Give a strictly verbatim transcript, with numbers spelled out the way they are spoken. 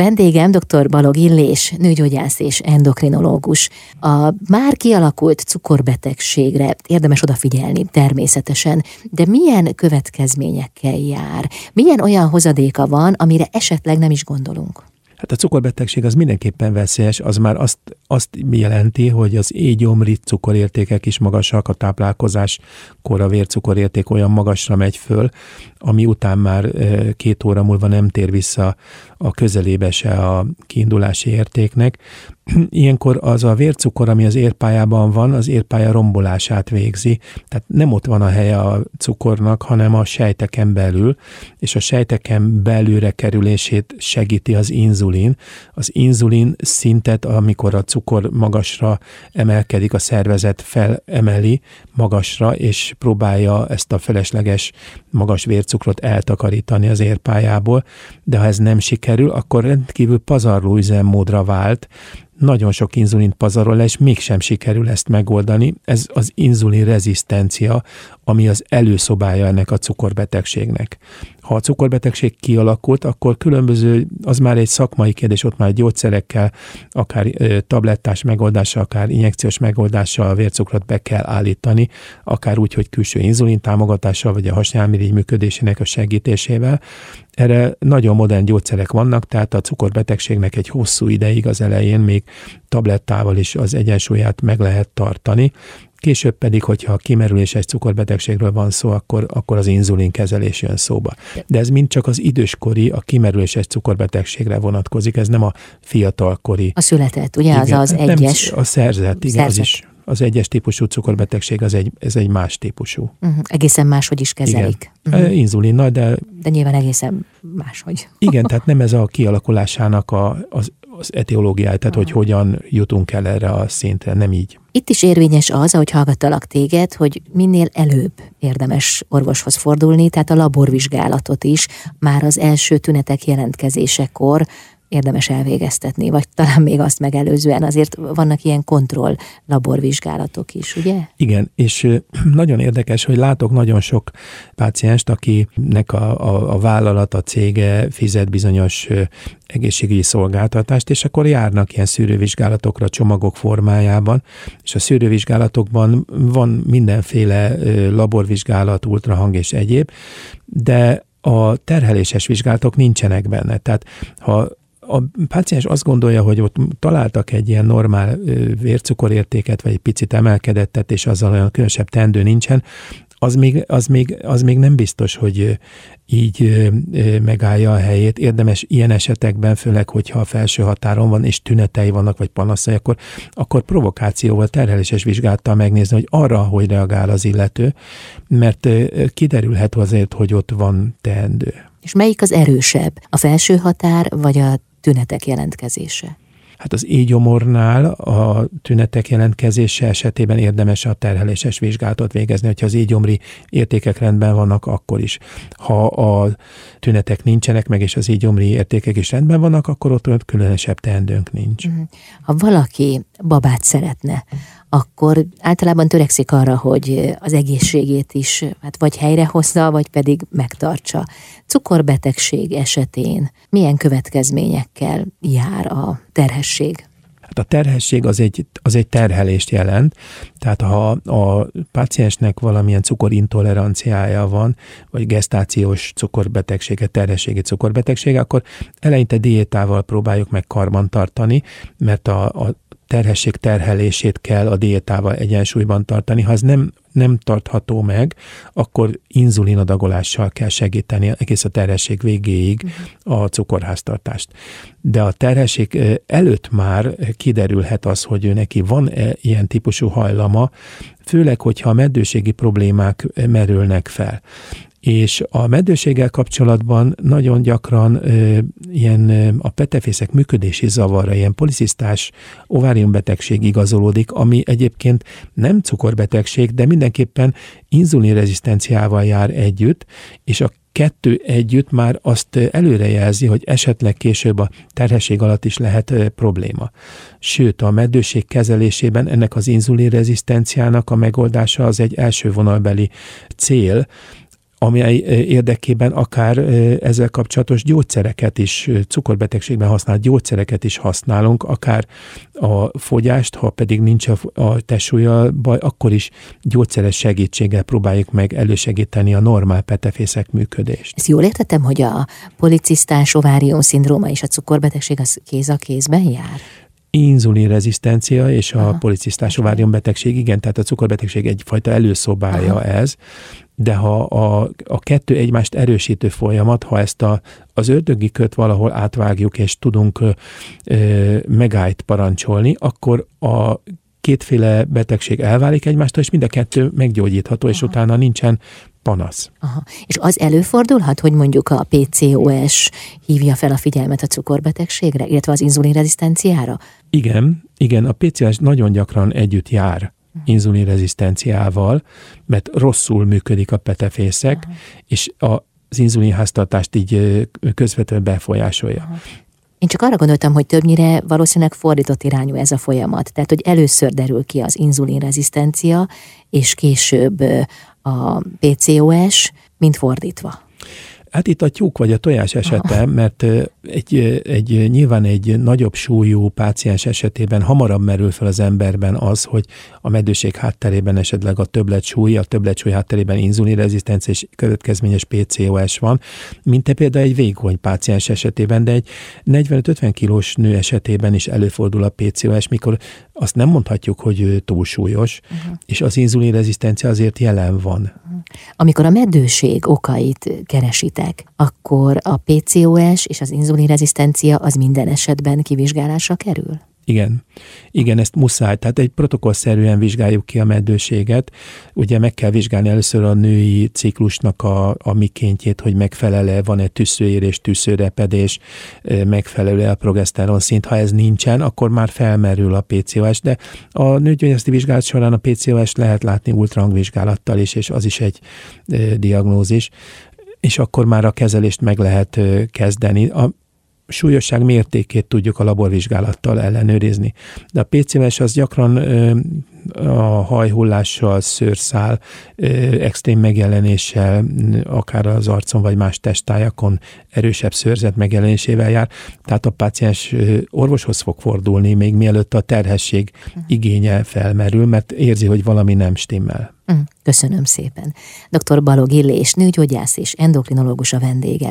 Vendégem doktor Balogh Illés, nőgyógyász és endokrinológus. A már kialakult cukorbetegségre érdemes odafigyelni természetesen, de milyen következményekkel jár? Milyen olyan hozadéka van, amire esetleg nem is gondolunk? Hát a cukorbetegség az mindenképpen veszélyes, az már azt, azt jelenti, hogy az éjgyomri cukorértékek is magasak, a táplálkozáskor a vércukorérték olyan magasra megy föl, ami után már két óra múlva nem tér vissza a közelébe se a kiindulási értéknek. Ilyenkor az a vércukor, ami az érpályában van, az érpálya rombolását végzi. Tehát nem ott van a helye a cukornak, hanem a sejteken belül, és a sejteken belülre kerülését segíti az inzulin. Az inzulin szintet, amikor a cukor magasra emelkedik, a szervezet felemeli magasra, és próbálja ezt a felesleges magas vércukrot eltakarítani az érpályából, de ha ez nem sikerül, akkor rendkívül pazarló üzemmódra vált, nagyon sok inzulint pazarol le, és mégsem sikerül ezt megoldani. Ez az inzulin rezisztencia, ami az előszobája ennek a cukorbetegségnek. Ha a cukorbetegség kialakult, akkor különböző, az már egy szakmai kérdés, ott már gyógyszerekkel, akár tablettás megoldással, akár injekciós megoldással a vércukrot be kell állítani, akár úgy, hogy külső inzulin támogatással, vagy a hasnyálmirigy működésének a segítésével. Erre nagyon modern gyógyszerek vannak, tehát a cukorbetegségnek egy hosszú ideig az elején még tablettával is az egyensúlyát meg lehet tartani. Később pedig, hogyha kimerüléses cukorbetegségről van szó, akkor, akkor az inzulin kezelés jön szóba. De ez mind csak az időskori, a kimerüléses cukorbetegségre vonatkozik, ez nem a fiatalkori. A született, ugye igen, az az nem egyes? A szerzett, igen, szerzett. Az is. Az egyes típusú cukorbetegség, az egy, ez egy más típusú. Uh-huh. Egészen máshogy is kezelik. Uh-huh. Inzulinnal, de... De nyilván egészen máshogy. Igen, tehát nem ez a kialakulásának a, az, az etiológiája, tehát uh-huh. hogy hogyan jutunk el erre a szintre, nem így. Itt is érvényes az, ahogy hallgattalak téged, hogy minél előbb érdemes orvoshoz fordulni, tehát a laborvizsgálatot is már az első tünetek jelentkezésekor érdemes elvégeztetni, vagy talán még azt megelőzően, azért vannak ilyen kontroll laborvizsgálatok is, ugye? Igen, és nagyon érdekes, hogy látok nagyon sok pácienst, akinek a, a, a vállalat, a cége fizet bizonyos egészségügyi szolgáltatást, és akkor járnak ilyen szűrővizsgálatokra csomagok formájában, és a szűrővizsgálatokban van mindenféle laborvizsgálat, ultrahang és egyéb, de a terheléses vizsgálatok nincsenek benne, tehát ha a páciens azt gondolja, hogy ott találtak egy ilyen normál vércukorértéket, vagy egy picit emelkedettet, és azzal olyan különösebb teendő nincsen, az még, az, még, az még nem biztos, hogy így megállja a helyét. Érdemes ilyen esetekben, főleg, hogyha a felső határon van, és tünetei vannak, vagy panaszai, akkor, akkor provokációval, terheléses vizsgálattal megnézni, hogy arra, hogy reagál az illető, mert kiderülhet azért, hogy ott van teendő. És melyik az erősebb? A felső határ, vagy a tünetek jelentkezése? Hát az éjgyomornál a tünetek jelentkezése esetében érdemes a terheléses vizsgálatot végezni, hogyha az éjgyomri értékek rendben vannak, akkor is. Ha a tünetek nincsenek meg, és az éjgyomri értékek is rendben vannak, akkor ott különösebb teendőnk nincs. Ha valaki babát szeretne, akkor általában törekszik arra, hogy az egészségét is hát vagy helyrehozza, vagy pedig megtartsa. Cukorbetegség esetén milyen következményekkel jár a terhesség? Hát a terhesség az egy, az egy terhelést jelent, tehát ha a páciensnek valamilyen cukorintoleranciája van, vagy gesztációs cukorbetegsége, terhességi cukorbetegsége, akkor eleinte diétával próbáljuk meg karbantartani, mert a, a terhesség terhelését kell a diétával egyensúlyban tartani. Ha ez nem, nem tartható meg, akkor inzulinadagolással kell segíteni egész a terhesség végéig a cukorháztartást. De a terhesség előtt már kiderülhet az, hogy ő neki van ilyen típusú hajlama, főleg, hogyha a meddőségi problémák merülnek fel. És a meddőséggel kapcsolatban nagyon gyakran ö, ilyen ö, a petefészek működési zavarra, ilyen policisztás ováriumbetegség igazolódik, ami egyébként nem cukorbetegség, de mindenképpen inzulinrezisztenciával jár együtt, és a kettő együtt már azt előrejelzi, hogy esetleg később a terhesség alatt is lehet probléma. Sőt, a meddőség kezelésében ennek az inzulinrezisztenciának a megoldása az egy első vonalbeli cél, amely érdekében akár ezzel kapcsolatos gyógyszereket is, cukorbetegségben használt gyógyszereket is használunk, akár a fogyást, ha pedig nincs a, a testsúllyal baj, akkor is gyógyszeres segítséggel próbáljuk meg elősegíteni a normál petefészek működést. Ezt jól értettem, hogy a policisztás ovárium szindróma és a cukorbetegség az kéz a kézben jár? Inzulinrezisztencia és a policisztás ovárium betegség, igen, tehát a cukorbetegség egyfajta előszobája. Aha. Ez, de ha a, a kettő egymást erősítő folyamat, ha ezt a, az ördögi köt valahol átvágjuk és tudunk ö, megállt parancsolni, akkor a kétféle betegség elválik egymástól, és mind a kettő meggyógyítható, és aha, utána nincsen panasz. Aha. És az előfordulhat, hogy mondjuk a pé cé o es hívja fel a figyelmet a cukorbetegségre, illetve az inzulinrezisztenciára? Igen, igen, a pé cé o es nagyon gyakran együtt jár inzulinrezisztenciával, mert rosszul működik a petefészek, aha, és az inzulinháztartást így közvetlenül befolyásolja. Aha. Én csak arra gondoltam, hogy többnyire valószínűleg fordított irányú ez a folyamat. Tehát, hogy először derül ki az inzulinrezisztencia, és később a pé cé o es, mint fordítva. Hát itt a tyúk vagy a tojás esete, mert egy, egy, nyilván egy nagyobb súlyú páciens esetében hamarabb merül fel az emberben az, hogy a meddőség hátterében esetleg a többlet súly, a többlet súly hátterében inzulinrezisztencia és következményes pé cé o es van, mint például egy vékony páciens esetében, de egy negyvenöt-ötven kilós nő esetében is előfordul a pé cé o es, mikor azt nem mondhatjuk, hogy túlsúlyos, uh-huh, és az inzulinrezisztencia azért jelen van. Uh-huh. Amikor a meddőség okait keresitek, akkor a pé cé o es és az inzulinrezisztencia az minden esetben kivizsgálásra kerül? Igen. Igen, ezt muszáj. Tehát egy protokollszerűen vizsgáljuk ki a meddőséget. Ugye meg kell vizsgálni először a női ciklusnak a, a mikéntjét, hogy megfelele, van-e tüsszőérés, tüsszőrepedés, megfelelő a progeszteron szint. Ha ez nincsen, akkor már felmerül a pé cé o es, de a nőgyógyászati vizsgálat során a pé cé o es lehet látni ultrahangvizsgálattal is, és az is egy diagnózis, és akkor már a kezelést meg lehet kezdeni. A súlyosság mértékét tudjuk a laborvizsgálattal ellenőrizni. De a pé cé o es az gyakran ö, a hajhullással, szőrszál, ö, extrém megjelenéssel, akár az arcon vagy más testtájakon erősebb szőrzet megjelenésével jár, tehát a páciens orvoshoz fog fordulni, még mielőtt a terhesség igénye felmerül, mert érzi, hogy valami nem stimmel. Köszönöm szépen. doktor Balogh Illés nőgyógyász és endokrinológus a vendégem.